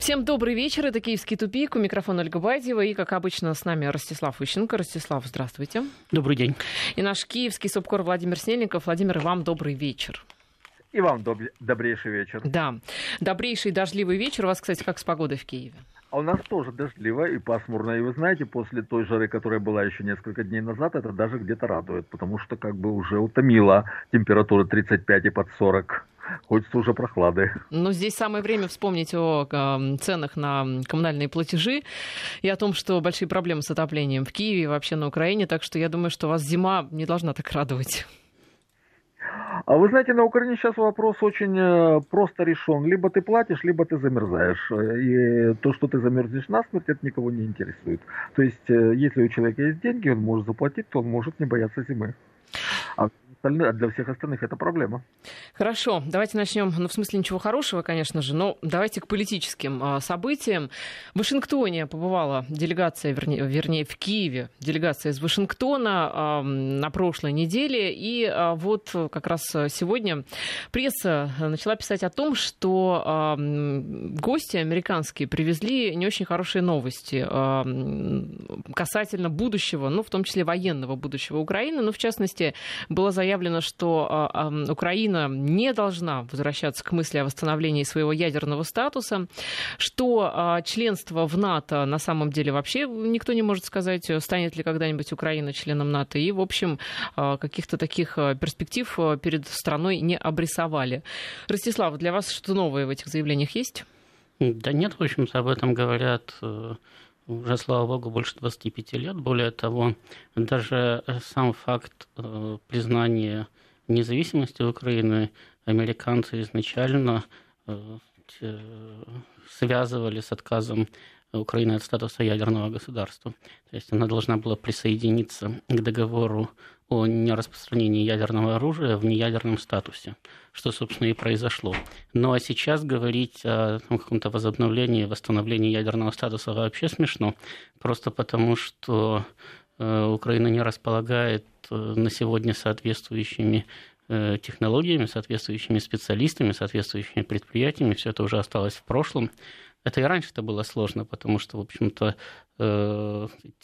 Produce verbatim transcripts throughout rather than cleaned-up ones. Всем добрый вечер. Это «Киевский тупик». У микрофона Ольга Байдева. И, как обычно, с нами Ростислав Ищенко. Ростислав, здравствуйте. Добрый день. И наш киевский субкор Владимир Снельников. Владимир, вам добрый вечер. И вам доб- добрейший вечер. Да. Добрейший дождливый вечер. У вас, кстати, как с погодой в Киеве? А у нас тоже дождливо и пасмурно. И вы знаете, после той жары, которая была еще несколько дней назад, это даже где-то радует. Потому что как бы уже утомила температура тридцать пять и под сорок. Хочется уже прохлады. Ну, здесь самое время вспомнить о э, ценах на коммунальные платежи и о том, что большие проблемы с отоплением в Киеве и вообще на Украине. Так что я думаю, что вас зима не должна так радовать. А вы знаете, на Украине сейчас вопрос очень просто решен. Либо ты платишь, либо ты замерзаешь. И то, что ты замерзнешь насмерть, это никого не интересует. То есть, если у человека есть деньги, он может заплатить, то он может не бояться зимы. А для всех остальных это проблема. Хорошо, давайте начнем, ну, в смысле ничего хорошего, конечно же, но давайте к политическим а, событиям. В Вашингтоне побывала делегация, вернее, вернее в Киеве, делегация из Вашингтона а, на прошлой неделе, и а, вот как раз сегодня пресса начала писать о том, что а, гости американские привезли не очень хорошие новости а, касательно будущего, ну, в том числе военного будущего Украины, ну, в частности, была заявлена Заявлено, что Украина не должна возвращаться к мысли о восстановлении своего ядерного статуса, что членство в НАТО на самом деле вообще никто не может сказать, станет ли когда-нибудь Украина членом НАТО. И, в общем, каких-то таких перспектив перед страной не обрисовали. Ростислав, для вас что новое в этих заявлениях есть? Да нет, в общем-то, об этом говорят уже, слава богу, больше двадцати пяти лет. Более того, даже сам факт признания независимости Украины американцы изначально связывали с отказом Украины от статуса ядерного государства. То есть она должна была присоединиться к договору о нераспространении ядерного оружия в неядерном статусе, что, собственно, и произошло. Ну а сейчас говорить о там, каком-то возобновлении, восстановлении ядерного статуса вообще смешно, просто потому что э, Украина не располагает э, на сегодня соответствующими э, технологиями, соответствующими специалистами, соответствующими предприятиями. Все это уже осталось в прошлом. Это и раньше-то было сложно, потому что, в общем-то,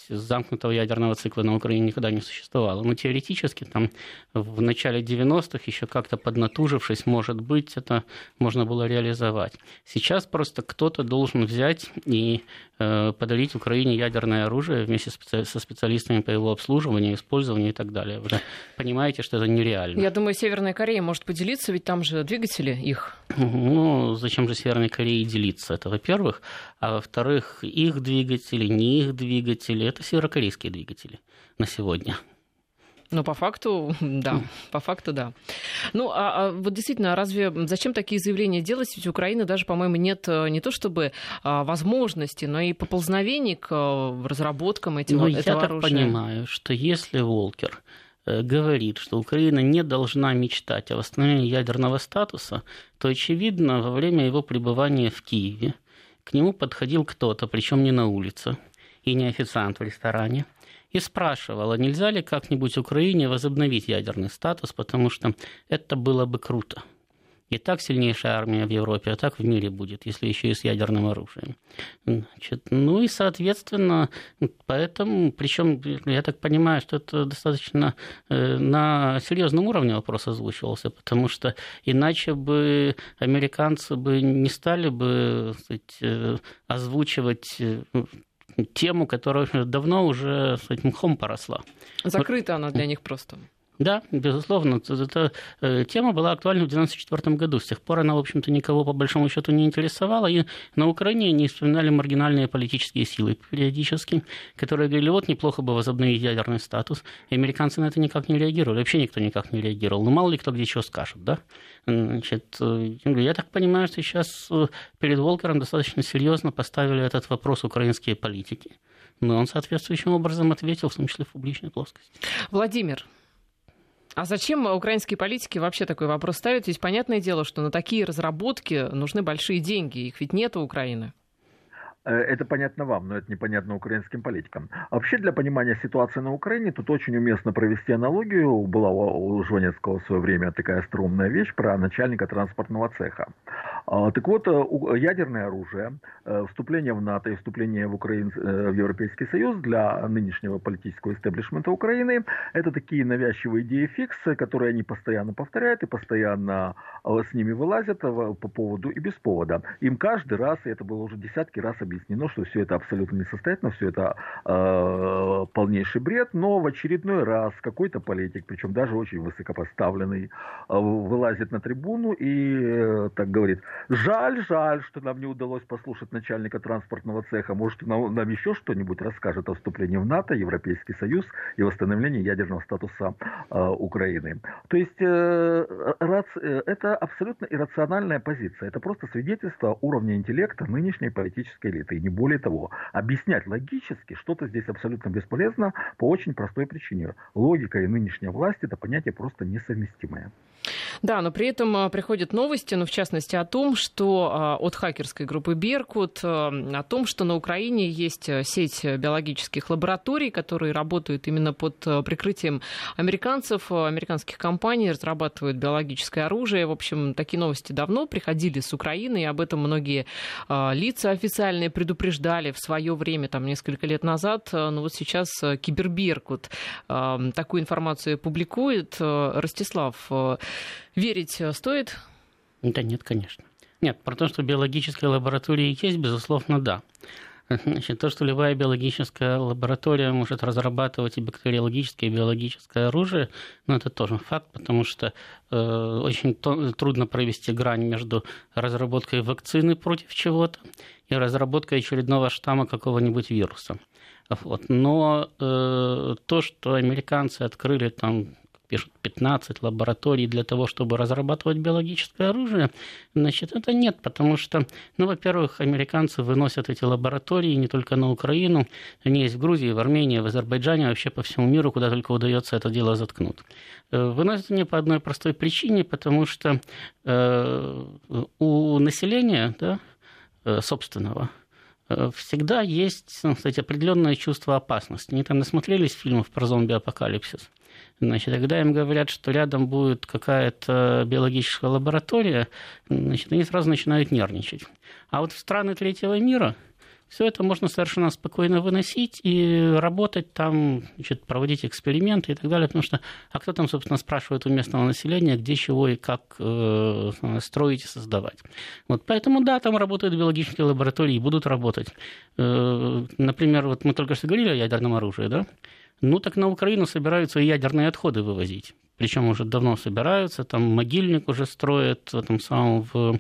замкнутого ядерного цикла на Украине никогда не существовало. Но теоретически, там, в начале девяностых, еще как-то поднатужившись, может быть, это можно было реализовать. Сейчас просто кто-то должен взять и подарить Украине ядерное оружие вместе со специалистами по его обслуживанию, использованию и так далее. Вы понимаете, что это нереально. Я думаю, Северная Корея может поделиться, ведь там же двигатели их. Ну, зачем же Северной Корее делиться? Это, во-первых. А во-вторых, их двигатели, не их двигатели. Это северокорейские двигатели на сегодня. Ну, по факту, да. По факту, да. Ну, а, а вот действительно, разве зачем такие заявления делать? Ведь у Украины даже, по-моему, нет не то чтобы а, возможности, но и поползновений к разработкам этих, но этого я оружия. Я так понимаю, что если Уолкер говорит, что Украина не должна мечтать о восстановлении ядерного статуса, то, очевидно, во время его пребывания в Киеве к нему подходил кто-то, причем не на улице, и не официант в ресторане, и спрашивал, а нельзя ли как-нибудь Украине возобновить ядерный статус, потому что это было бы круто. И так сильнейшая армия в Европе, а так в мире будет, если еще и с ядерным оружием. Значит, ну и, соответственно, поэтому, причем, я так понимаю, что это достаточно на серьезном уровне вопрос озвучивался, потому что иначе бы американцы бы не стали бы, сказать, озвучивать тему, которая давно уже, сказать, мхом поросла. Закрыта она для них просто. Да, безусловно, эта тема была актуальна в девяносто четвёртом году. С тех пор она, в общем-то, никого по большому счету не интересовала, и на Украине не вспоминали маргинальные политические силы периодически, которые говорили, вот, неплохо бы возобновить ядерный статус, и американцы на это никак не реагировали, вообще никто никак не реагировал, ну, мало ли кто где чего скажет, да? Значит, я так понимаю, что сейчас перед Уолкером достаточно серьезно поставили этот вопрос украинские политики, но он соответствующим образом ответил, в том числе в публичной плоскости. Владимир, а зачем украинские политики вообще такой вопрос ставят? Ведь понятное дело, что на такие разработки нужны большие деньги. Их ведь нет у Украины. Это понятно вам, но это непонятно украинским политикам. А вообще, для понимания ситуации на Украине, тут очень уместно провести аналогию. Была у Лужонецкого в свое время такая стрёмная вещь про начальника транспортного цеха. Так вот, ядерное оружие, вступление в НАТО и вступление в, Украин... в Европейский союз для нынешнего политического истеблишмента Украины – это такие навязчивые идеи фиксы, которые они постоянно повторяют и постоянно с ними вылазят по поводу и без повода. Им каждый раз, и это было уже десятки раз объяснено, объяснено, что все это абсолютно несостоятельно, все это э, полнейший бред, но в очередной раз какой-то политик, причем даже очень высокопоставленный, э, вылазит на трибуну и э, так говорит: жаль, жаль, что нам не удалось послушать начальника транспортного цеха, может нам, нам еще что-нибудь расскажет о вступлении в НАТО, Европейский союз и восстановлении ядерного статуса э, Украины. То есть э, рац... это абсолютно иррациональная позиция, это просто свидетельство уровня интеллекта нынешней политической элиты. И не более того, объяснять логически что-то здесь абсолютно бесполезно по очень простой причине. Логика и нынешняя власть — это понятия просто несовместимые. Да, но при этом приходят новости, ну, в частности, о том, что от хакерской группы «Беркут», о том, что на Украине есть сеть биологических лабораторий, которые работают именно под прикрытием американцев, американских компаний, разрабатывают биологическое оружие. В общем, такие новости давно приходили с Украины, и об этом многие лица официальные предупреждали в свое время, там, несколько лет назад. Но вот сейчас «Киберберкут» такую информацию публикует. Ростислав, верить стоит? Да нет, конечно. Нет, про то, что биологическая лаборатория есть, безусловно, да. Значит, то, что любая биологическая лаборатория может разрабатывать и бактериологическое, и биологическое оружие, ну, это тоже факт, потому что э, очень то- трудно провести грань между разработкой вакцины против чего-то и разработкой очередного штамма какого-нибудь вируса. Вот. Но э, то, что американцы открыли там, пишут, пятнадцать лабораторий для того, чтобы разрабатывать биологическое оружие, значит, это нет, потому что, ну, во-первых, американцы выносят эти лаборатории не только на Украину, они есть в Грузии, в Армении, в Азербайджане, вообще по всему миру, куда только удается это дело заткнуть. Выносят они по одной простой причине, потому что у населения, да, собственного, всегда есть, кстати, определенное чувство опасности. Они там насмотрелись фильмов про зомби-апокалипсис. Значит, когда им говорят, что рядом будет какая-то биологическая лаборатория, значит, они сразу начинают нервничать. А вот в страны третьего мира все это можно совершенно спокойно выносить и работать там, значит, проводить эксперименты и так далее, потому что, а кто там, собственно, спрашивает у местного населения, где, чего и как э, строить и создавать. Вот, поэтому, да, там работают биологические лаборатории и будут работать. Э, например, вот мы только что говорили о ядерном оружии, да? Ну, так на Украину собираются и ядерные отходы вывозить. Причем уже давно собираются, там могильник уже строят в этом самом... В...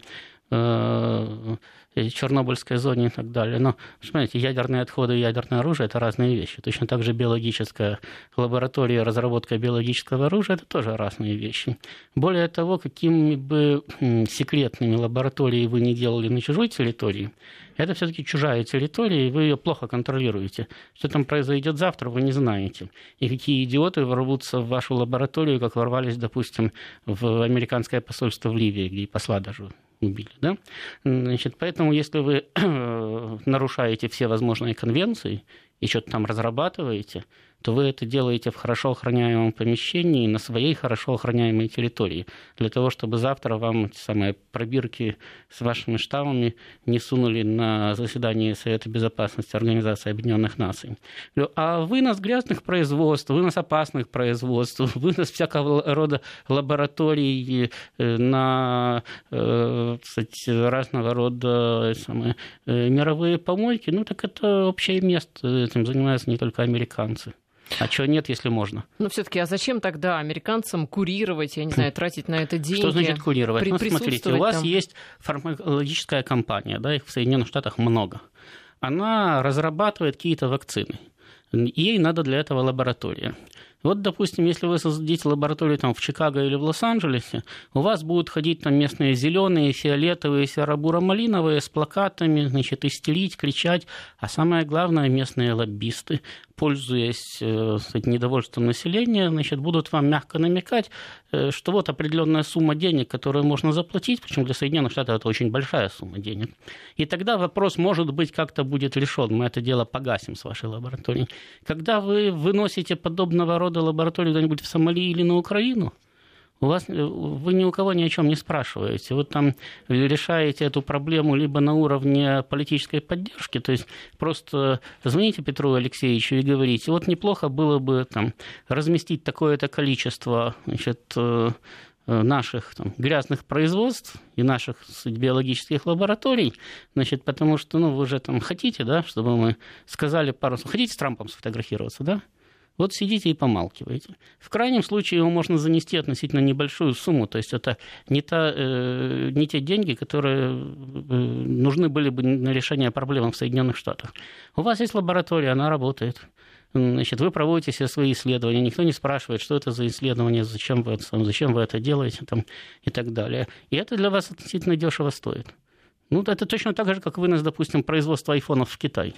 Чернобыльской зоне и так далее. Но, понимаете, ядерные отходы и ядерное оружие – это разные вещи. Точно так же биологическая лаборатория, разработка биологического оружия – это тоже разные вещи. Более того, какими бы секретными лаборатории вы не делали на чужой территории, это все-таки чужая территория, и вы ее плохо контролируете. Что там произойдет завтра, вы не знаете. И какие идиоты ворвутся в вашу лабораторию, как ворвались, допустим, в американское посольство в Ливии, где и посла даже убили, да? Значит, поэтому, если вы нарушаете все возможные конвенции и что-то там разрабатываете, то вы это делаете в хорошо охраняемом помещении на своей хорошо охраняемой территории, для того, чтобы завтра вам эти самые пробирки с вашими штаммами не сунули на заседание Совета Безопасности Организации Объединенных Наций. А вынос грязных производств, вынос опасных производств, вынос всякого рода лабораторий на, кстати, разного рода самые, мировые помойки, ну так это общее место, этим занимаются не только американцы. А чего нет, если можно? Ну, все-таки, а зачем тогда американцам курировать, я не знаю, тратить на это деньги? Что значит курировать? При, ну, смотрите, у вас там... есть фармакологическая компания, да, их в Соединенных Штатах много. Она разрабатывает какие-то вакцины. Ей надо для этого лаборатория. Вот, допустим, если вы создадите лабораторию там, в Чикаго или в Лос-Анджелесе, у вас будут ходить там местные зеленые, фиолетовые, серо-буро-малиновые с плакатами, значит, истерить, кричать. А самое главное, местные лоббисты, пользуясь кстати, недовольством населения, значит, будут вам мягко намекать, что вот определенная сумма денег, которую можно заплатить, причем для Соединенных Штатов это очень большая сумма денег. И тогда вопрос, может быть, как-то будет решен. Мы это дело погасим с вашей лабораторией. Когда вы выносите подобного рода лабораторию где-нибудь в Сомали или на Украину, у вас, вы ни у кого ни о чем не спрашиваете. Вы там решаете эту проблему либо на уровне политической поддержки, то есть просто звоните Петру Алексеевичу и говорите, вот неплохо было бы там, разместить такое-то количество значит, наших там, грязных производств и наших биологических лабораторий, значит, потому что ну, вы же там хотите, да, чтобы мы сказали пару слов, хотите с Трампом сфотографироваться, да? Вот сидите и помалкиваете. В крайнем случае его можно занести относительно небольшую сумму, то есть это не, та, э, не те деньги, которые э, нужны были бы на решение проблем в Соединенных Штатах. У вас есть лаборатория, она работает. Значит, вы проводите все свои исследования, никто не спрашивает, что это за исследование, зачем вы это, зачем вы это делаете там, и так далее. И это для вас относительно дешево стоит. Ну, это точно так же, как вынос, допустим, производства айфонов в Китай.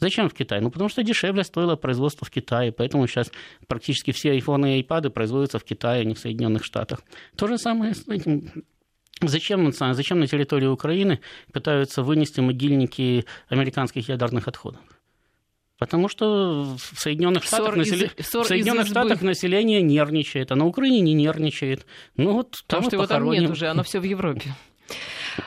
Зачем в Китай? Ну, потому что дешевле стоило производство в Китае, поэтому сейчас практически все айфоны и айпады производятся в Китае, а не в Соединенных Штатах. То же самое с этим. Зачем, зачем на территории Украины пытаются вынести могильники американских ядерных отходов? Потому что в Соединенных Штатах, насели... из... в Соединенных Штатах население нервничает, а на Украине не нервничает. Ну, вот потому что его там нет уже, оно все в Европе.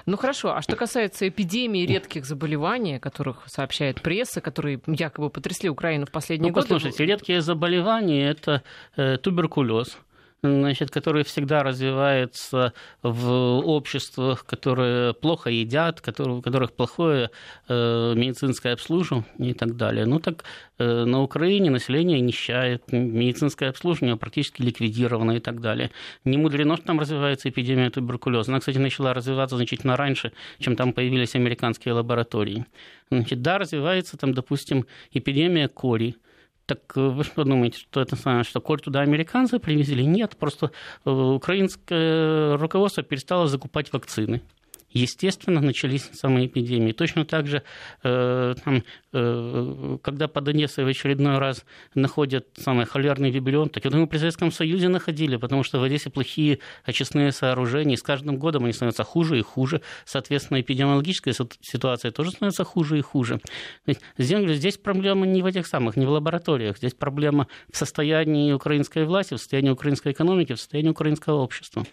Ну хорошо, а что касается эпидемии редких заболеваний, о которых сообщает пресса, которые якобы потрясли Украину в последние ну, годы... Послушайте, редкие заболевания – это э, туберкулез, значит, который всегда развивается в обществах, которые плохо едят, которые, у которых плохое э, медицинское обслуживание и так далее. Ну так э, на Украине население нищает, медицинское обслуживание практически ликвидировано и так далее. Не мудрено, что там развивается эпидемия туберкулеза. Она, кстати, начала развиваться значительно раньше, чем там появились американские лаборатории. Значит, да, развивается там, допустим, эпидемия кори. Так вы что думаете, что это что корь туда американцы привезли? Нет, просто украинское руководство перестало закупать вакцины. Естественно, начались самые эпидемии. Точно так же, э, там, э, когда под Одессой в очередной раз находят самый холерный вибрион, так я думаю, при Советском Союзе находили, потому что в Одессе плохие очистные сооружения, и с каждым годом они становятся хуже и хуже. Соответственно, эпидемиологическая ситуация тоже становится хуже и хуже. Здесь проблема не в этих самых, не в лабораториях. Здесь проблема в состоянии украинской власти, в состоянии украинской экономики, в состоянии украинского общества.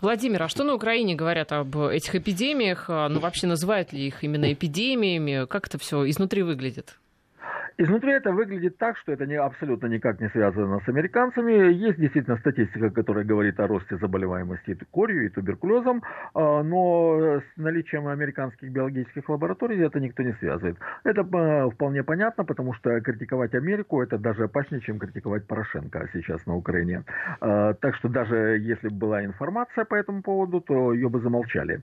Владимир, а что на Украине говорят об этих эпидемиях? Эпидемиях, ну вообще называют ли их именно эпидемиями? Как это все изнутри выглядит? Изнутри это выглядит так, что это не, абсолютно никак не связано с американцами. Есть действительно статистика, которая говорит о росте заболеваемости корью и туберкулезом, но с наличием американских биологических лабораторий это никто не связывает. Это вполне понятно, потому что критиковать Америку это даже опаснее, чем критиковать Порошенко сейчас на Украине. Так что даже если бы была информация по этому поводу, то ее бы замолчали.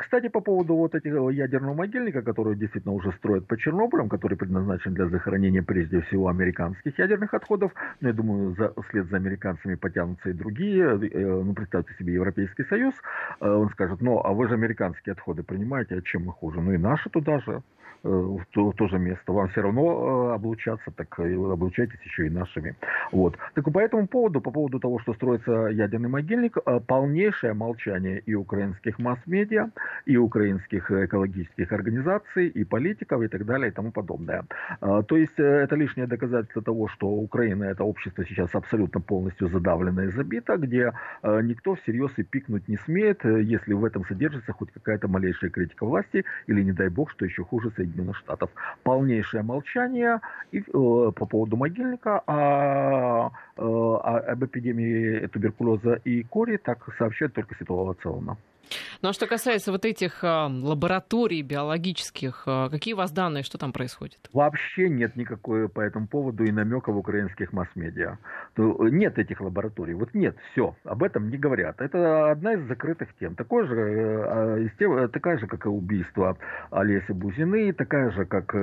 Кстати, по поводу вот этого ядерного могильника, который действительно уже строят по Чернобылям, который предназначен для захоронения прежде всего американских ядерных отходов, но я думаю, за, вслед за американцами потянутся и другие, ну, представьте себе Европейский союз, он скажет, ну, а вы же американские отходы принимаете, а чем мы хуже? Ну и наши туда же, в то, в то же место, вам все равно облучаться, так облучайтесь еще и нашими. Вот. Так по этому поводу, по поводу того, что строится ядерный могильник, полнейшее молчание и украинских масс-медиа, и украинских экологических организаций, и политиков, и так далее, и тому подобное. То есть это лишнее доказательство того, что Украина, это общество сейчас абсолютно полностью задавлено и забито, где никто всерьез и пикнуть не смеет, если в этом содержится хоть какая-то малейшая критика власти, или, не дай бог, что еще хуже, Соединенных Штатов. Полнейшее молчание и, э, по поводу могильника, а, э, об эпидемии туберкулеза и кори так сообщает только ситуация волна. Ну а что касается вот этих лабораторий биологических, какие у вас данные, что там происходит? Вообще нет никакой по этому поводу и намека в украинских масс-медиа. Нет этих лабораторий, вот нет, все, об этом не говорят. Это одна из закрытых тем, такой же, такая же, как и убийство Олеси Бузины, такая же, как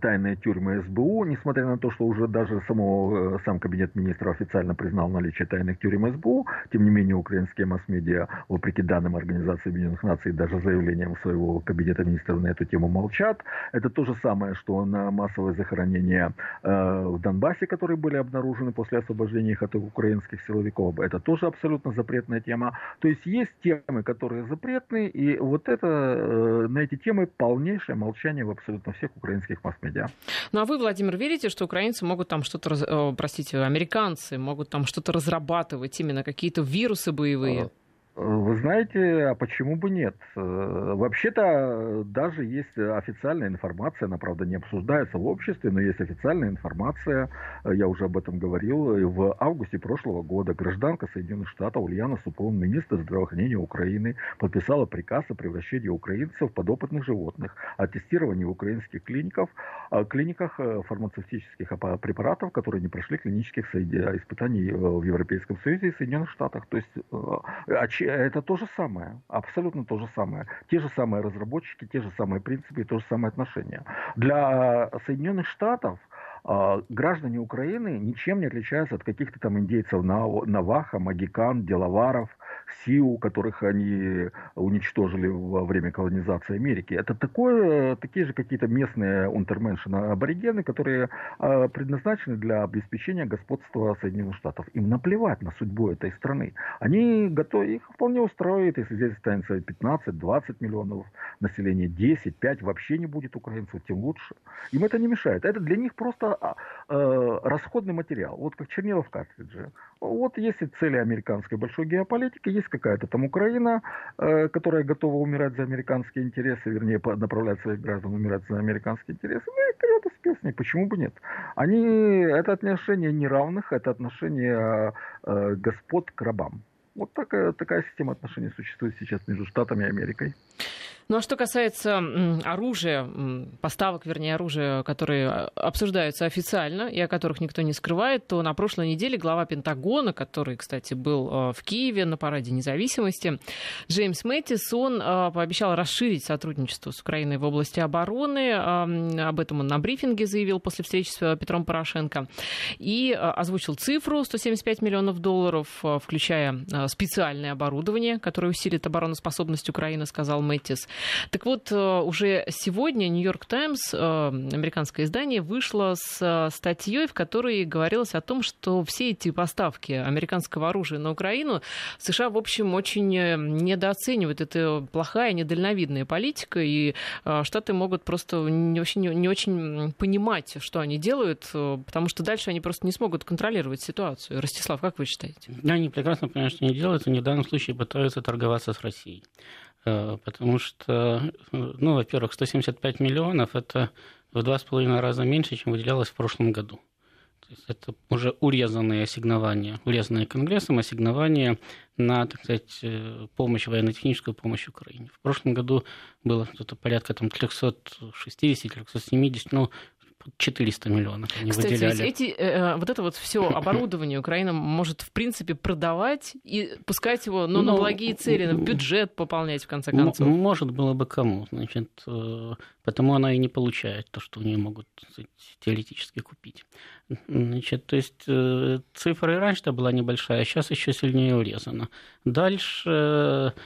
тайные тюрьмы эс бэ у, несмотря на то, что уже даже само, сам кабинет министров официально признал наличие тайных тюрем эс бэ у, тем не менее украинские масс-медиа, вопреки данным Организации Объединенных Наций, даже заявлением своего кабинета министров на эту тему молчат. Это то же самое, что на массовые захоронения э, в Донбассе, которые были обнаружены после освобождения их от украинских силовиков. Это тоже абсолютно запретная тема. То есть есть темы, которые запретны, и вот это э, на эти темы полнейшее молчание в абсолютно всех украинских масс-медиа. Ну а вы, Владимир, верите, что украинцы могут там что-то, раз... О, простите, американцы могут там что-то разрабатывать, именно какие-то вирусы боевые? Вы знаете, а почему бы нет? Вообще-то даже есть официальная информация, она, правда, не обсуждается в обществе, но есть официальная информация, я уже об этом говорил, в августе прошлого года гражданка Соединенных Штатов Ульяна Супрун, министр здравоохранения Украины, подписала приказ о превращении украинцев в подопытных животных, о тестировании в украинских клиниках, клиниках фармацевтических препаратов, которые не прошли клинических испытаний в Европейском Союзе и Соединенных Штатах. То есть очевидно, это то же самое, абсолютно то же самое. Те же самые разработчики, те же самые принципы, то же самое отношение. Для Соединенных Штатов граждане Украины ничем не отличаются от каких-то там индейцев наваха, магикан, делаваров, сиу, которых они уничтожили во время колонизации Америки. Это такое, такие же какие-то местные унтерменшины, аборигены, которые предназначены для обеспечения господства Соединенных Штатов. Им наплевать на судьбу этой страны. Они готовы, их вполне устроит, если здесь останется пятнадцать-двадцать миллионов населения, десять-пять, вообще не будет украинцев, тем лучше. Им это не мешает. Это для них просто э, расходный материал. Вот как чернила в картридже. Вот если цели американской большой геополитики, есть какая-то там Украина, которая готова умирать за американские интересы, вернее, направлять своих граждан умирать за американские интересы, ну и вперед из песни, почему бы нет? Они, это отношение неравных, это отношение господ к рабам. Вот такая, такая система отношений существует сейчас между Штатами и Америкой. Ну а что касается оружия, поставок, вернее, оружия, которые обсуждаются официально и о которых никто не скрывает, то на прошлой неделе глава Пентагона, который, кстати, был в Киеве на параде независимости, Джеймс Мэттис, он пообещал расширить сотрудничество с Украиной в области обороны. Об этом он на брифинге заявил после встречи с Петром Порошенко. И озвучил цифру сто семьдесят пять миллионов долларов, включая специальное оборудование, которое усилит обороноспособность Украины, сказал Мэттис. Так вот, уже сегодня «Нью-Йорк Таймс», американское издание, вышло с статьей, в которой говорилось о том, что все эти поставки американского оружия на Украину США, в общем, очень недооценивают. Это плохая, недальновидная политика, и Штаты могут просто не очень, не очень понимать, что они делают, потому что дальше они просто не смогут контролировать ситуацию. Ростислав, как вы считаете? Да, они прекрасно понимают, что они делают, и в данном случае пытаются торговаться с Россией. Потому что, ну, во-первых, сто семьдесят пять миллионов – это в два с половиной раза меньше, чем выделялось в прошлом году. То есть это уже урезанные ассигнования, урезанные Конгрессом ассигнования на, так сказать, помощь, военно-техническую помощь Украине. В прошлом году было что-то порядка там триста шестьдесят - триста семьдесят, ну, четыреста миллионов они Кстати, выделяли. Кстати, эти, э, вот это вот все оборудование Украина может, в принципе, продавать и пускать его, ну, ну на благие цели, на бюджет пополнять, в конце концов. М- может, было бы кому, значит, э, потому она и не получает то, что у нее могут, значит, теоретически купить. Значит, то есть э, цифра и раньше-то была небольшая, а сейчас еще сильнее урезана. Дальше... Э,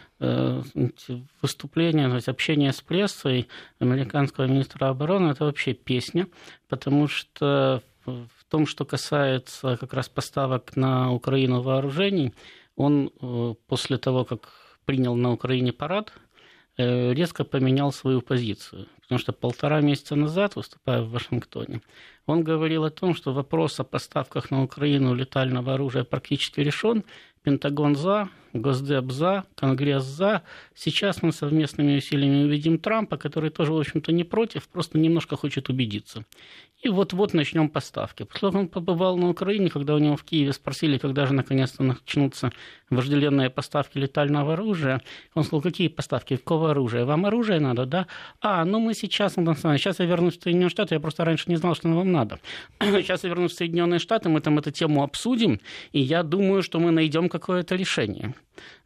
выступление, то есть общение с прессой американского министра обороны – это вообще песня, потому что в том, что касается как раз поставок на Украину вооружений, он после того, как принял на Украине парад, резко поменял свою позицию. Потому что полтора месяца назад, выступая в Вашингтоне, он говорил о том, что вопрос о поставках на Украину летального оружия практически решен. Пентагон за, Госдеп за, Конгресс за. Сейчас мы совместными усилиями увидим Трампа, который тоже, в общем-то, не против, просто немножко хочет убедиться. И вот-вот начнем поставки. После того, как он побывал на Украине, когда у него в Киеве спросили, когда же наконец-то начнутся вожделенные поставки летального оружия, он сказал, какие поставки, какого оружия? Вам оружие надо, да? А, ну мы сейчас, ну, сейчас я вернусь в Соединенные Штаты, я просто раньше не знал, что вам надо. Сейчас я вернусь в Соединенные Штаты, мы там эту тему обсудим, и я думаю, что мы найдем какое-то решение.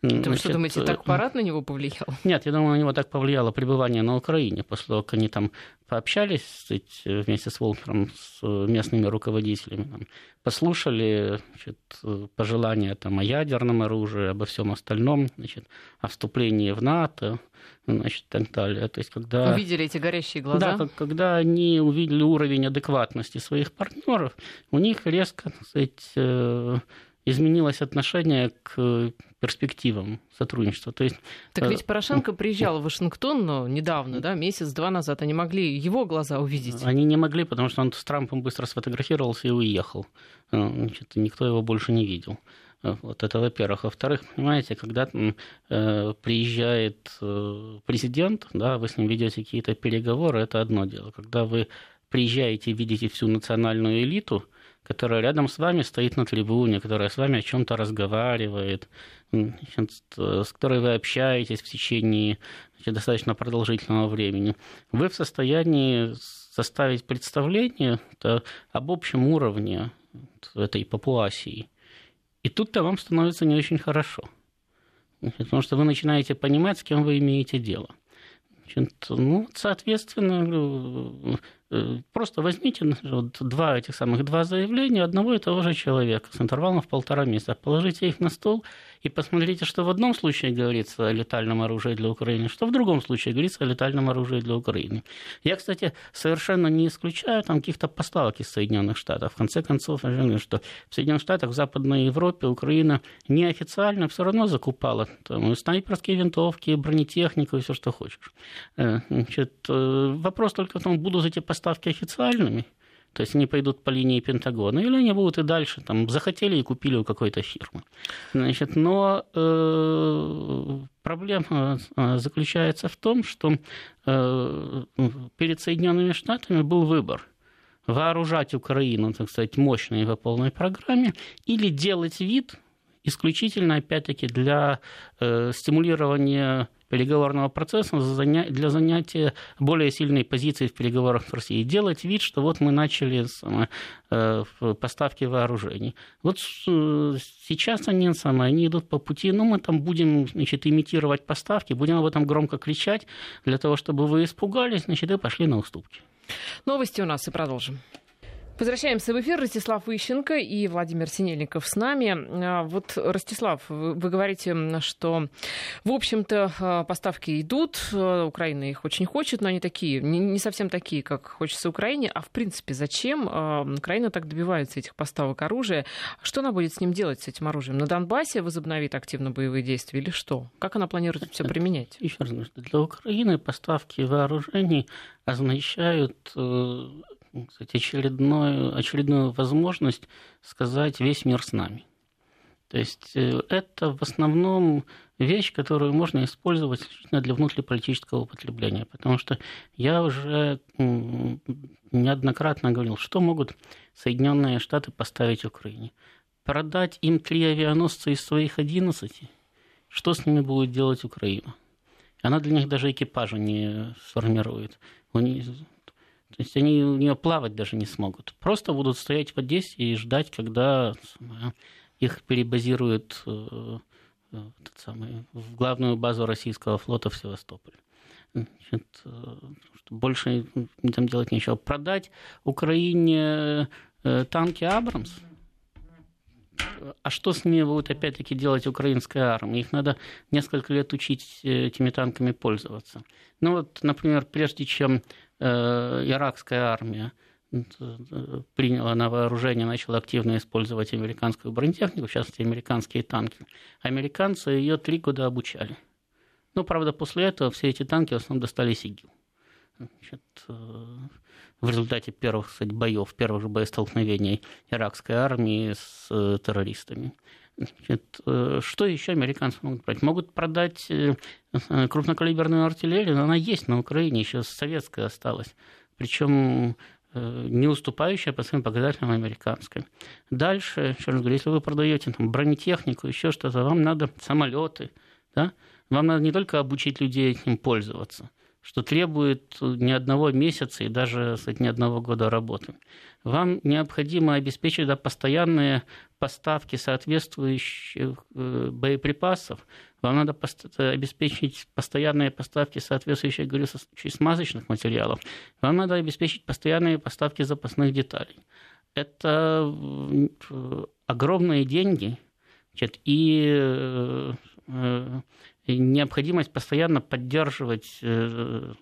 Потому Значит, что, думаете, так парад на него повлиял? Нет, я думаю, на него так повлияло пребывание на Украине. После того, как они там пообщались вместе с Уолкером, с местными руководителями, там, послушали значит, пожелания там, о ядерном оружии, обо всем остальном, значит, о вступлении в НАТО, значит, и так далее. То есть, когда... Увидели эти горящие глаза? Да, когда они увидели уровень адекватности своих партнеров, у них резко, так сказать, изменилось отношение к перспективам сотрудничества. То есть, так ведь Порошенко приезжал в Вашингтон, но недавно, да, месяц-два назад, они могли его глаза увидеть? Они не могли, потому что он с Трампом быстро сфотографировался и уехал. Значит, никто его больше не видел. Вот это, во-первых. Во-вторых, понимаете, когда там, э, приезжает э, президент, да, вы с ним ведете какие-то переговоры, это одно дело. Когда вы приезжаете и видите всю национальную элиту, которая рядом с вами стоит на трибуне, которая с вами о чем-то разговаривает, с которой вы общаетесь в течение значит, достаточно продолжительного времени, вы в состоянии составить представление об общем уровне этой популяции. И тут-то вам становится не очень хорошо, значит, потому что вы начинаете понимать, с кем вы имеете дело. Значит, ну, соответственно, просто возьмите два этих самых два заявления одного и того же человека с интервалом в полтора месяца, положите их на стол и посмотрите, что в одном случае говорится о летальном оружии для Украины, что в другом случае говорится о летальном оружии для Украины. Я, кстати, совершенно не исключаю там каких-то поставок из Соединенных Штатов. В конце концов, я говорю, что в Соединенных Штатах, в Западной Европе Украина неофициально все равно закупала там, снайперские винтовки, бронетехнику и все, что хочешь. Значит, вопрос только в том, будут эти поставки поставки официальными, то есть они пойдут по линии Пентагона, или они будут и дальше, там, захотели и купили у какой-то фирмы. Значит, но э, проблема заключается в том, что э, перед Соединенными Штатами был выбор вооружать Украину, так сказать, мощной по полной программе, или делать вид исключительно, опять-таки, для э, стимулирования переговорного процесса для занятия более сильной позиции в переговорах с Россией. Делать вид, что вот мы начали самое, поставки вооружений. Вот сейчас они, самое, они идут по пути, ну мы там будем значит, имитировать поставки, будем об этом громко кричать, для того, чтобы вы испугались, значит, и пошли на уступки. Новости у нас и продолжим. Возвращаемся в эфир. Ростислав Ищенко и Владимир Снельников с нами. Вот, Ростислав, вы говорите, что, в общем-то, поставки идут, Украина их очень хочет, но они такие, не совсем такие, как хочется Украине. А в принципе, зачем Украина так добивается этих поставок оружия? Что она будет с ним делать, с этим оружием? На Донбассе возобновит активно боевые действия или что? Как она планирует все применять? Еще раз, для Украины поставки вооружений означают... Кстати, очередную, очередную возможность сказать «весь мир с нами». То есть это в основном вещь, которую можно использовать исключительно для внутриполитического употребления. Потому что я уже неоднократно говорил, что могут Соединенные Штаты поставить Украине. Продать им три авианосца из своих одиннадцати, что с ними будет делать Украина? Она для них даже экипажа не сформирует. У них... То есть они у нее плавать даже не смогут. Просто будут стоять в Одессе и ждать, когда их перебазируют этот самый, в главную базу российского флота в Севастополе. Значит, больше там делать нечего. Продать Украине танки «Абрамс». А что с ними будет опять-таки делать украинская армия? Их надо несколько лет учить этими танками пользоваться. Ну вот, например, прежде чем иракская армия приняла на вооружение, начала активно использовать американскую бронетехнику, в частности, американские танки, американцы ее три года обучали. Ну, правда, после этого все эти танки в основном достались ИГИЛ. значит, в результате первых кстати, боев, первых же боестолкновений иракской армии с террористами. Значит, что еще американцы могут продать? Могут продать крупнокалиберную артиллерию, но она есть на Украине, еще советская осталась, причем не уступающая по своим показателям американской. Дальше, еще раз говорю, если вы продаете там, бронетехнику, еще что-то, вам надо самолеты, да? Вам надо не только обучить людей этим пользоваться, что требует ни одного месяца и даже, кстати, ни одного года работы. Вам необходимо обеспечить да, постоянные поставки соответствующих боеприпасов, вам надо обеспечить постоянные поставки соответствующих, я говорю, смазочных материалов, вам надо обеспечить постоянные поставки запасных деталей. Это огромные деньги, значит, и... И необходимость постоянно поддерживать э,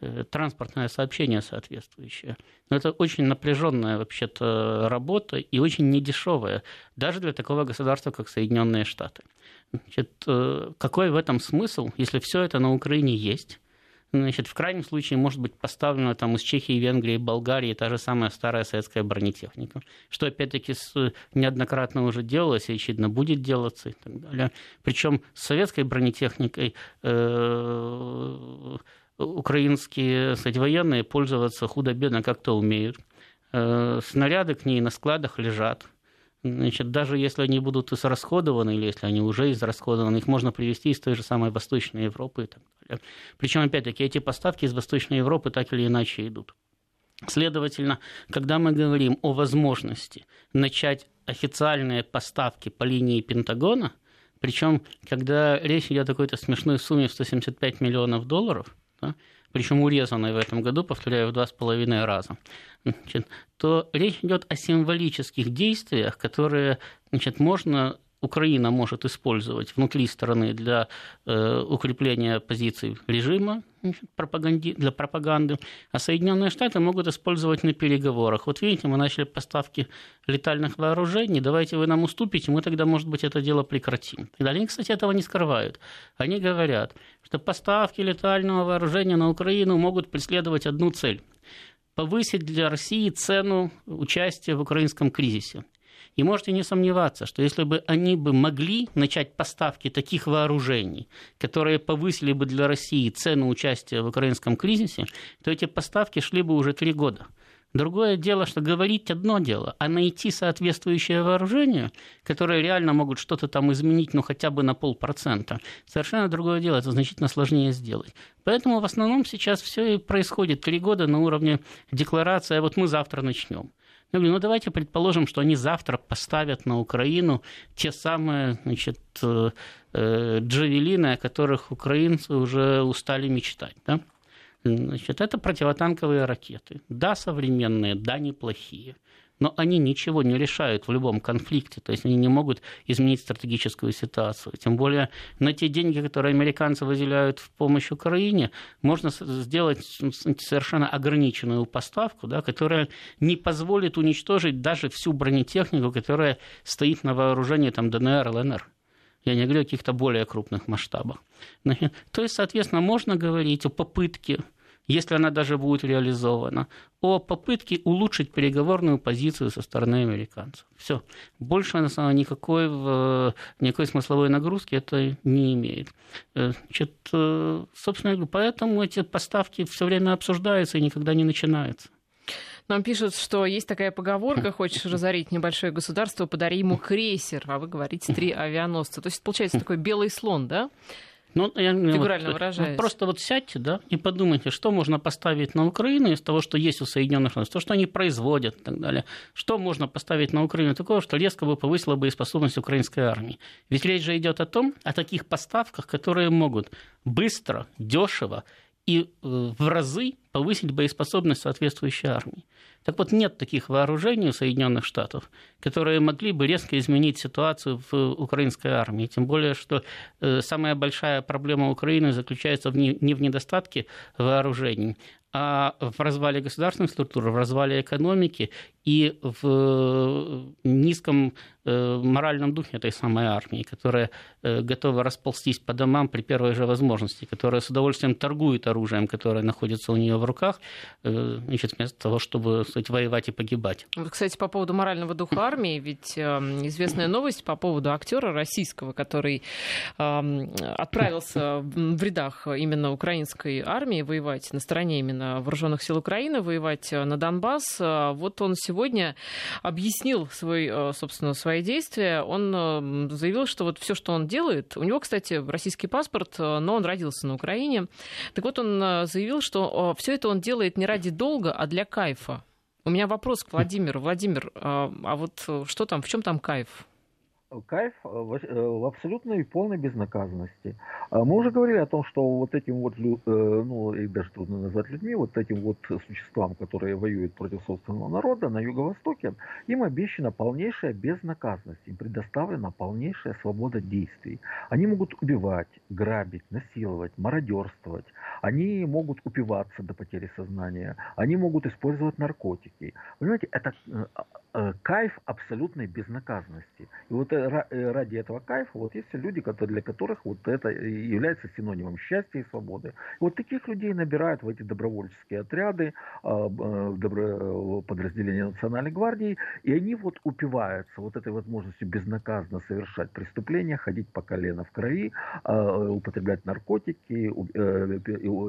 э, транспортное сообщение соответствующее. Но это очень напряженная вообще-то работа и очень недешевая, даже для такого государства, как Соединенные Штаты. Значит, э, какой в этом смысл, если все это на Украине есть? Значит, в крайнем случае может быть поставлена там, из Чехии, Венгрии, Болгарии та же самая старая советская бронетехника, что, опять-таки, неоднократно уже делалось и, очевидно, будет делаться и так далее. Причем с советской бронетехникой украинские, кстати, военные пользоваться худо-бедно как-то умеют. Снаряды к ней на складах лежат. Значит, даже если они будут израсходованы, или если они уже израсходованы, их можно привезти из той же самой Восточной Европы и так далее. Причем, опять-таки, эти поставки из Восточной Европы так или иначе идут. Следовательно, когда мы говорим о возможности начать официальные поставки по линии Пентагона, причем, когда речь идет о какой-то смешной сумме в сто семьдесят пять миллионов долларов, да, причем урезанной в этом году, повторяю, в два с половиной раза, значит, то речь идет о символических действиях, которые, значит, можно, Украина может использовать внутри страны для э, укрепления позиций режима, значит, пропаганди, для пропаганды, а Соединенные Штаты могут использовать на переговорах. Вот видите, мы начали поставки летальных вооружений, давайте вы нам уступите, мы тогда, может быть, это дело прекратим. И они, кстати, этого не скрывают. Они говорят, что поставки летального вооружения на Украину могут преследовать одну цель – повысить для России цену участия в украинском кризисе. И можете не сомневаться, что если бы они бы могли начать поставки таких вооружений, которые повысили бы для России цену участия в украинском кризисе, то эти поставки шли бы уже три года. Другое дело, что говорить одно дело, а найти соответствующее вооружение, которое реально могут что-то там изменить, ну хотя бы на полпроцента, совершенно другое дело, это значительно сложнее сделать. Поэтому в основном сейчас все и происходит три года на уровне декларации, а вот мы завтра начнем. Я говорю, ну давайте предположим, что они завтра поставят на Украину те самые, значит, джавелины, о которых украинцы уже устали мечтать, да? Значит, это противотанковые ракеты. Да, современные, да, неплохие. Но они ничего не решают в любом конфликте, то есть они не могут изменить стратегическую ситуацию. Тем более на те деньги, которые американцы выделяют в помощь Украине, можно сделать совершенно ограниченную поставку, да, которая не позволит уничтожить даже всю бронетехнику, которая стоит на вооружении там, ДНР, ЛНР. Я не говорю о каких-то более крупных масштабах. То есть, соответственно, можно говорить о попытке, если она даже будет реализована, о попытке улучшить переговорную позицию со стороны американцев. Все. Больше, на самом деле, никакой, никакой смысловой нагрузки это не имеет. Значит, собственно, поэтому эти поставки все время обсуждаются и никогда не начинаются. Нам пишут, что есть такая поговорка: хочешь разорить небольшое государство, подари ему крейсер, а вы говорите три авианосца. То есть, получается, такой белый слон, да? Ну, я, фигурально вот, выражаясь. Просто вот сядьте, да, и подумайте, что можно поставить на Украину из того, что есть у Соединенных Штатов, то, что они производят и так далее. Что можно поставить на Украину такого, что резко бы повысило боеспособность украинской армии. Ведь речь же идет о том, о таких поставках, которые могут быстро, дешево и в разы повысить боеспособность соответствующей армии. Так вот, нет таких вооружений у Соединенных Штатов, которые могли бы резко изменить ситуацию в украинской армии. Тем более, что самая большая проблема Украины заключается не в недостатке вооружений, а в развале государственной структуры, в развале экономики и в низком в моральном духе этой самой армии, которая готова расползтись по домам при первой же возможности, которая с удовольствием торгует оружием, которое находится у нее в руках, значит, вместо того, чтобы, кстати, воевать и погибать. Вот, кстати, по поводу морального духа армии, ведь известная новость по поводу актера российского, который отправился в рядах именно украинской армии воевать, на стороне именно вооруженных сил Украины, воевать на Донбасс. Вот он сегодня объяснил свой, собственно, свои действия. Он заявил, что вот все, что он делает, у него, кстати, российский паспорт, но он родился на Украине. Так вот, он заявил, что все это он делает не ради долга, а для кайфа. У меня вопрос к Владимиру. Владимир, а вот что там, в чем там кайф? Кайф в абсолютной и полной безнаказанности. Мы уже говорили о том, что вот этим вот, ну, их даже трудно назвать людьми, вот этим вот существам, которые воюют против собственного народа на Юго-Востоке, им обещана полнейшая безнаказанность, им предоставлена полнейшая свобода действий. Они могут убивать, грабить, насиловать, мародерствовать, они могут упиваться до потери сознания, они могут использовать наркотики. Понимаете, это кайф абсолютной безнаказанности. И вот ради этого кайфа вот есть люди, для которых вот это является синонимом счастья и свободы. И вот таких людей набирают в эти добровольческие отряды, подразделения Национальной гвардии, и они вот упиваются вот этой возможностью безнаказанно совершать преступления, ходить по колено в крови, употреблять наркотики,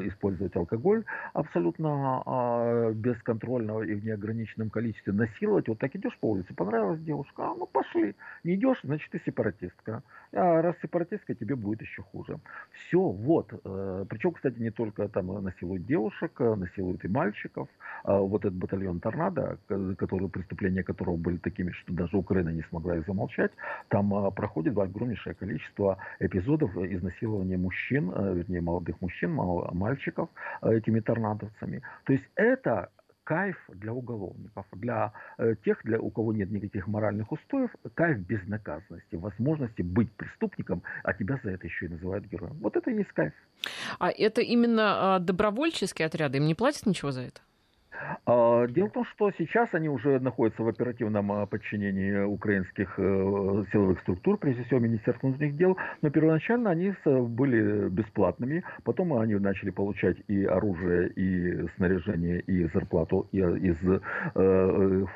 использовать алкоголь абсолютно бесконтрольного и в неограниченном количестве, насиловать. Вот так идешь по улице, понравилась девушка, а ну пошли, не идешь, значит ты сепаратистка, а раз сепаратистка, тебе будет еще хуже. Все, вот, причем, кстати, не только там насилуют девушек, насилуют и мальчиков, вот этот батальон «Торнадо», который, преступления которого были такими, что даже Украина не смогла их замолчать, там проходит огромнейшее количество эпизодов изнасилования мужчин, вернее, молодых мужчин, мальчиков этими торнадовцами. То есть это кайф для уголовников, для тех, для, у кого нет никаких моральных устоев, кайф безнаказанности, возможности быть преступником, а тебя за это еще и называют героем. Вот это и есть кайф. А это именно добровольческие отряды? Им не платят ничего за это? Дело в том, что сейчас они уже находятся в оперативном подчинении украинских силовых структур, прежде всего Министерства внутренних дел, но первоначально они были бесплатными, потом они начали получать и оружие, и снаряжение, и зарплату из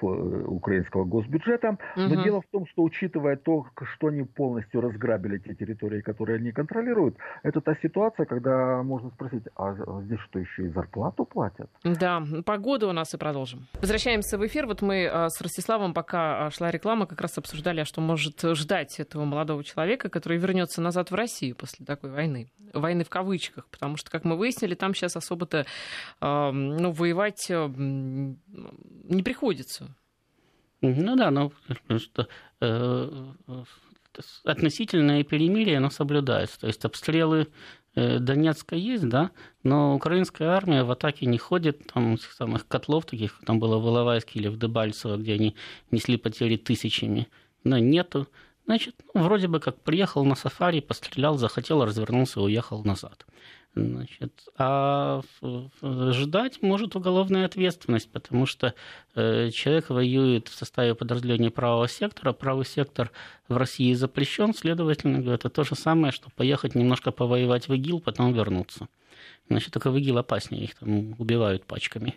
украинского госбюджета, но угу. дело в том, что учитывая то, что они полностью разграбили те территории, которые они контролируют, это та ситуация, когда можно спросить, а здесь что, еще и зарплату платят? Да, погода у нас и продолжим. Возвращаемся в эфир. Вот мы с Ростиславом, пока шла реклама, как раз обсуждали, что может ждать этого молодого человека, который вернется назад в Россию после такой войны. Войны в кавычках, потому что, как мы выяснили, там сейчас особо-то ну, воевать не приходится. Ну да, но что... относительное перемирие, оно соблюдается. То есть обстрелы Донецка есть, да, но украинская армия в атаке не ходит. Там самых котлов таких, там было в Иловайске или в Дебальцево, где они несли потери тысячами, но нету. Значит, ну, вроде бы как приехал на сафари, пострелял, захотел, развернулся и уехал назад. Значит, а ждать может уголовная ответственность, потому что человек воюет в составе подразделения правого сектора, правый сектор в России запрещен, следовательно, это то же самое, что поехать немножко повоевать в ИГИЛ, потом вернуться. Значит, только в ИГИЛ опаснее, их там убивают пачками.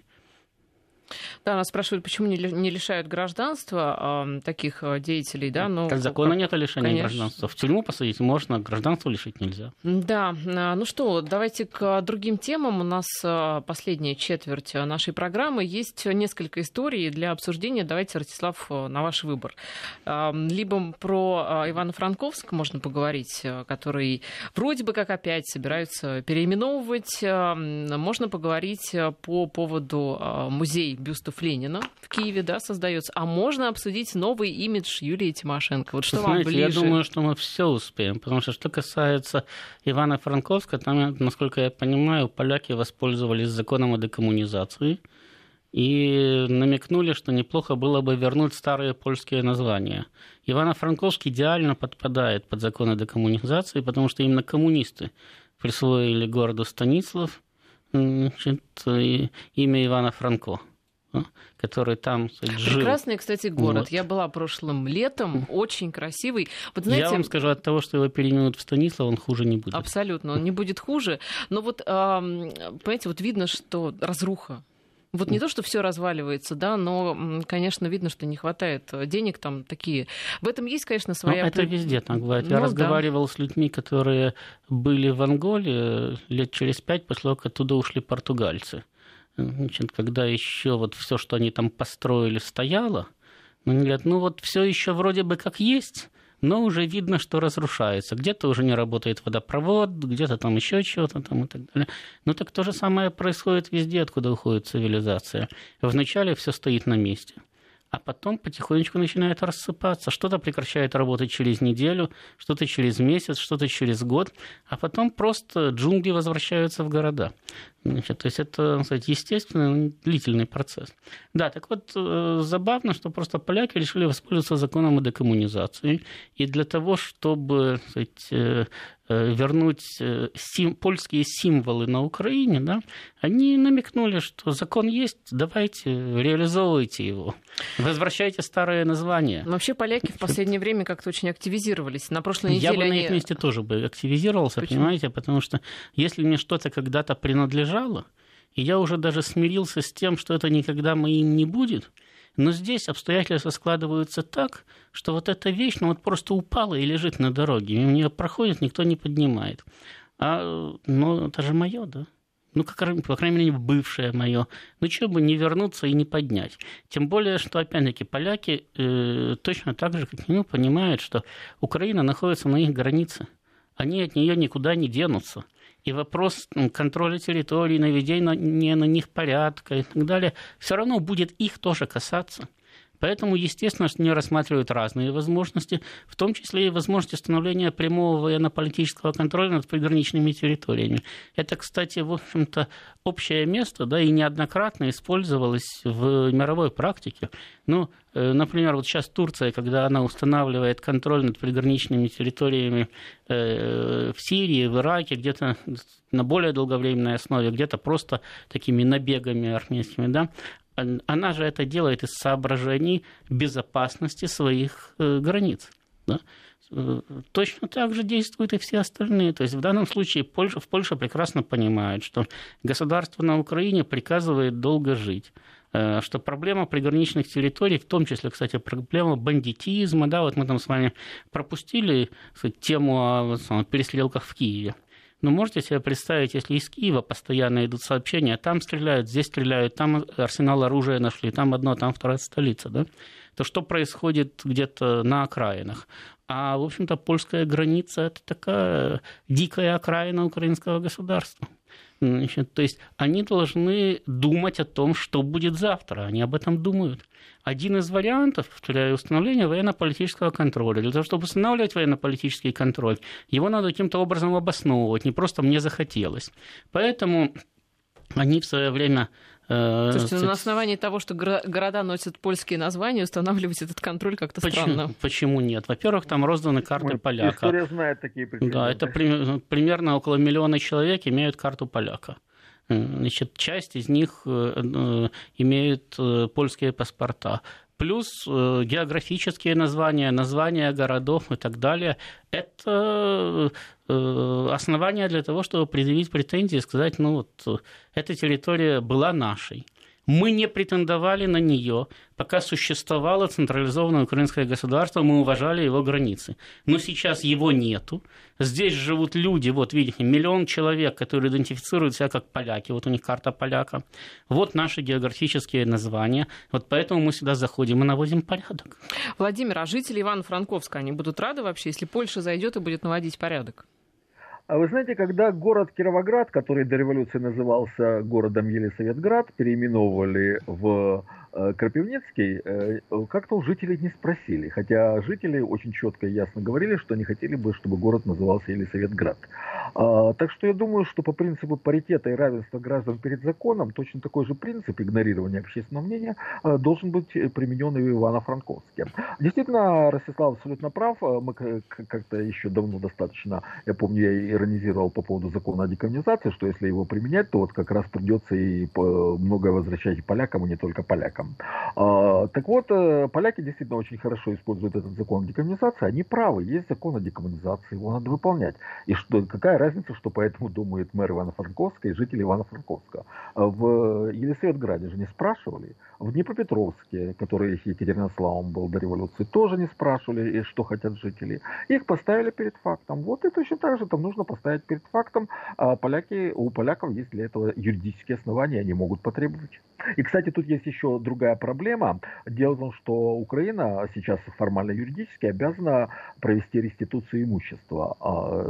Да, нас спрашивают, почему не лишают гражданства э, таких деятелей, да? Но... Так закона нет о лишении Конечно. Гражданства. В тюрьму посадить можно, гражданство лишить нельзя. Да, ну что, давайте к другим темам. У нас последняя четверть нашей программы. Есть несколько историй для обсуждения. Давайте, Ростислав, на ваш выбор. Либо про Ивано-Франковск можно поговорить, который вроде бы как опять собираются переименовывать. Можно поговорить по поводу музея бюстов Ленина в Киеве, да, создается. А можно обсудить новый имидж Юлии Тимошенко. Вот что, знаете, вам ближе? Я думаю, что мы все успеем, потому что что касается Ивано-Франковска, там, насколько я понимаю, поляки воспользовались законом о декоммунизации и намекнули, что неплохо было бы вернуть старые польские названия. Ивано-Франковск идеально подпадает под закон о декоммунизации, потому что именно коммунисты присвоили городу Станислав, значит, имя Ивана Франко. который там кстати, жил. Прекрасный, кстати, город. Вот. Я была прошлым летом, очень красивый. Вот, знаете, я вам скажу, от того, что его переименуют в Станислав, он хуже не будет. Абсолютно, он не будет хуже. Но вот, понимаете, вот видно, что разруха. Вот не то, что все разваливается, да, но, конечно, видно, что не хватает денег там такие. В этом есть, конечно, своя... Ну, это везде там бывает. Ну, Я да. разговаривал с людьми, которые были в Анголе лет через пять, после того, как оттуда ушли португальцы. Значит, когда еще вот все, что они там построили, стояло, они говорят, ну вот все еще вроде бы как есть, но уже видно, что разрушается. Где-то уже не работает водопровод, где-то там еще чего-то там и так далее. Ну так то же самое происходит везде, откуда уходит цивилизация. Вначале все стоит на месте, а потом потихонечку начинает рассыпаться. Что-то прекращает работать через неделю, что-то через месяц, что-то через год, а потом просто джунгли возвращаются в города. Значит, то есть это, кстати, естественный, длительный процесс. Да, так вот, забавно, что просто поляки решили воспользоваться законом о декоммунизации. И для того, чтобы, кстати, вернуть сим- польские символы на Украине, да, они намекнули, что закон есть, давайте, реализовывайте его. Возвращайте старые названия. Вообще поляки в последнее время как-то очень активизировались. На прошлой неделе Я бы они... на их месте тоже бы активизировался, Почему? Понимаете, потому что если мне что-то когда-то принадлежало, и я уже даже смирился с тем, что это никогда моим не будет, но здесь обстоятельства складываются так, что вот эта вещь, ну вот просто упала и лежит на дороге, мимо нее проходит, никто не поднимает. А, ну, это же мое, да? Ну, как, по крайней мере, бывшее мое. Ну, чего бы не вернуться и не поднять. Тем более, что, опять-таки, поляки э, точно так же, как и мы, понимают, что Украина находится на их границе. Они от нее никуда не денутся. И вопрос контроля территории, наведения на них порядка и так далее, все равно будет их тоже касаться. Поэтому, естественно, что они рассматривают разные возможности, в том числе и возможности становления прямого военно-политического контроля над приграничными территориями. Это, кстати, в общем-то, общее место, да, и неоднократно использовалось в мировой практике. Ну, например, вот сейчас Турция, когда она устанавливает контроль над приграничными территориями в Сирии, в Ираке, где-то на более долговременной основе, где-то просто такими набегами армейскими, да, она же это делает из соображений безопасности своих границ. Да? Точно так же действуют и все остальные. То есть в данном случае Польша, в Польше прекрасно понимает, что государство на Украине приказывает долго жить, что проблема приграничных территорий, в том числе, кстати, проблема бандитизма, да, вот мы там с вами пропустили сказать, тему о, о перестрелках в Киеве. Но можете себе представить, если из Киева постоянно идут сообщения, там стреляют, здесь стреляют, там арсенал оружия нашли, там одно, там вторая столица, да? То что происходит где-то на окраинах? А, в общем-то, польская граница – это такая дикая окраина украинского государства. Значит, то есть они должны думать о том, что будет завтра. Они об этом думают. Один из вариантов для установления военно-политического контроля. Для того, чтобы устанавливать военно-политический контроль, его надо каким-то образом обосновывать. Не просто «мне захотелось». Поэтому они в свое время... Слушайте, ну, на основании того, что города носят польские названия, устанавливать этот контроль как-то Почему? Странно. Почему нет? Во-первых, там розданы карты Ой, поляка. История знает такие причины. Да, это при, примерно около миллиона человек имеют карту поляка. Значит, часть из них имеют польские паспорта. Плюс географические названия, названия городов и так далее. Это основание для того, чтобы предъявить претензии и сказать, ну вот, эта территория была нашей. Мы не претендовали на нее, пока существовало централизованное украинское государство, мы уважали его границы. Но сейчас его нету. Здесь живут люди, вот видите, миллион человек, которые идентифицируют себя как поляки. Вот у них карта поляка. Вот наши географические названия. Вот поэтому мы сюда заходим и наводим порядок. Владимир, а жители Ивано-Франковска, они будут рады вообще, если Польша зайдет и будет наводить порядок? А вы знаете, когда город Кировоград, который до революции назывался городом Елисаветград, переименовывали в Крапивницкий, как-то у жителей не спросили. Хотя жители очень четко и ясно говорили, что они хотели бы, чтобы город назывался Елисаветград. Так что я думаю, что по принципу паритета и равенства граждан перед законом точно такой же принцип игнорирования общественного мнения должен быть применен и в Ивано-Франковске. Действительно, Ростислав абсолютно прав. Мы как-то еще давно достаточно, я помню, я иронизировал по поводу закона о декоммунизации, что если его применять, то вот как раз придется и многое возвращать полякам, и не только полякам. полякам. Так вот, поляки действительно очень хорошо используют этот закон о декоммунизации. Они правы, есть закон о декоммунизации, его надо выполнять. И что, какая разница, что по этому думает мэр Ивано-Франковска и жители Ивано-Франковска. В Елисаветграде же не спрашивали, в Днепропетровске, который Екатеринославом был до революции, тоже не спрашивали, что хотят жители. Их поставили перед фактом. Вот и точно так же там нужно поставить перед фактом. А поляки, у поляков есть для этого юридические основания, они могут потребовать. И, кстати, тут есть еще другая проблема. Дело в том, что Украина сейчас формально юридически обязана провести реституцию имущества,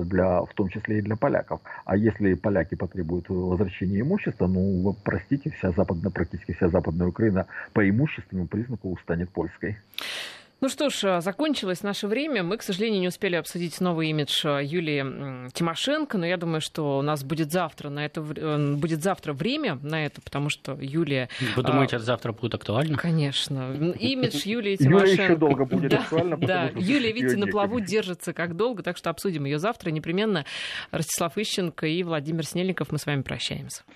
для, в том числе и для поляков. А если поляки потребуют возвращения имущества, ну, простите, вся западная, практически вся западная Украина по имущественному признаку станет польской. Ну что ж, закончилось наше время. Мы, к сожалению, не успели обсудить новый имидж Юлии Тимошенко, но я думаю, что у нас будет завтра на это будет завтра время на это, потому что Юлия... Вы думаете, а... это завтра будет актуально? Конечно. Имидж Юлии Тимошенко. Юлия еще долго будет актуально. Да, Юлия, видите, на плаву держится как долго, так что обсудим ее завтра непременно. Ростислав Ищенко и Владимир Снельников, мы с вами прощаемся.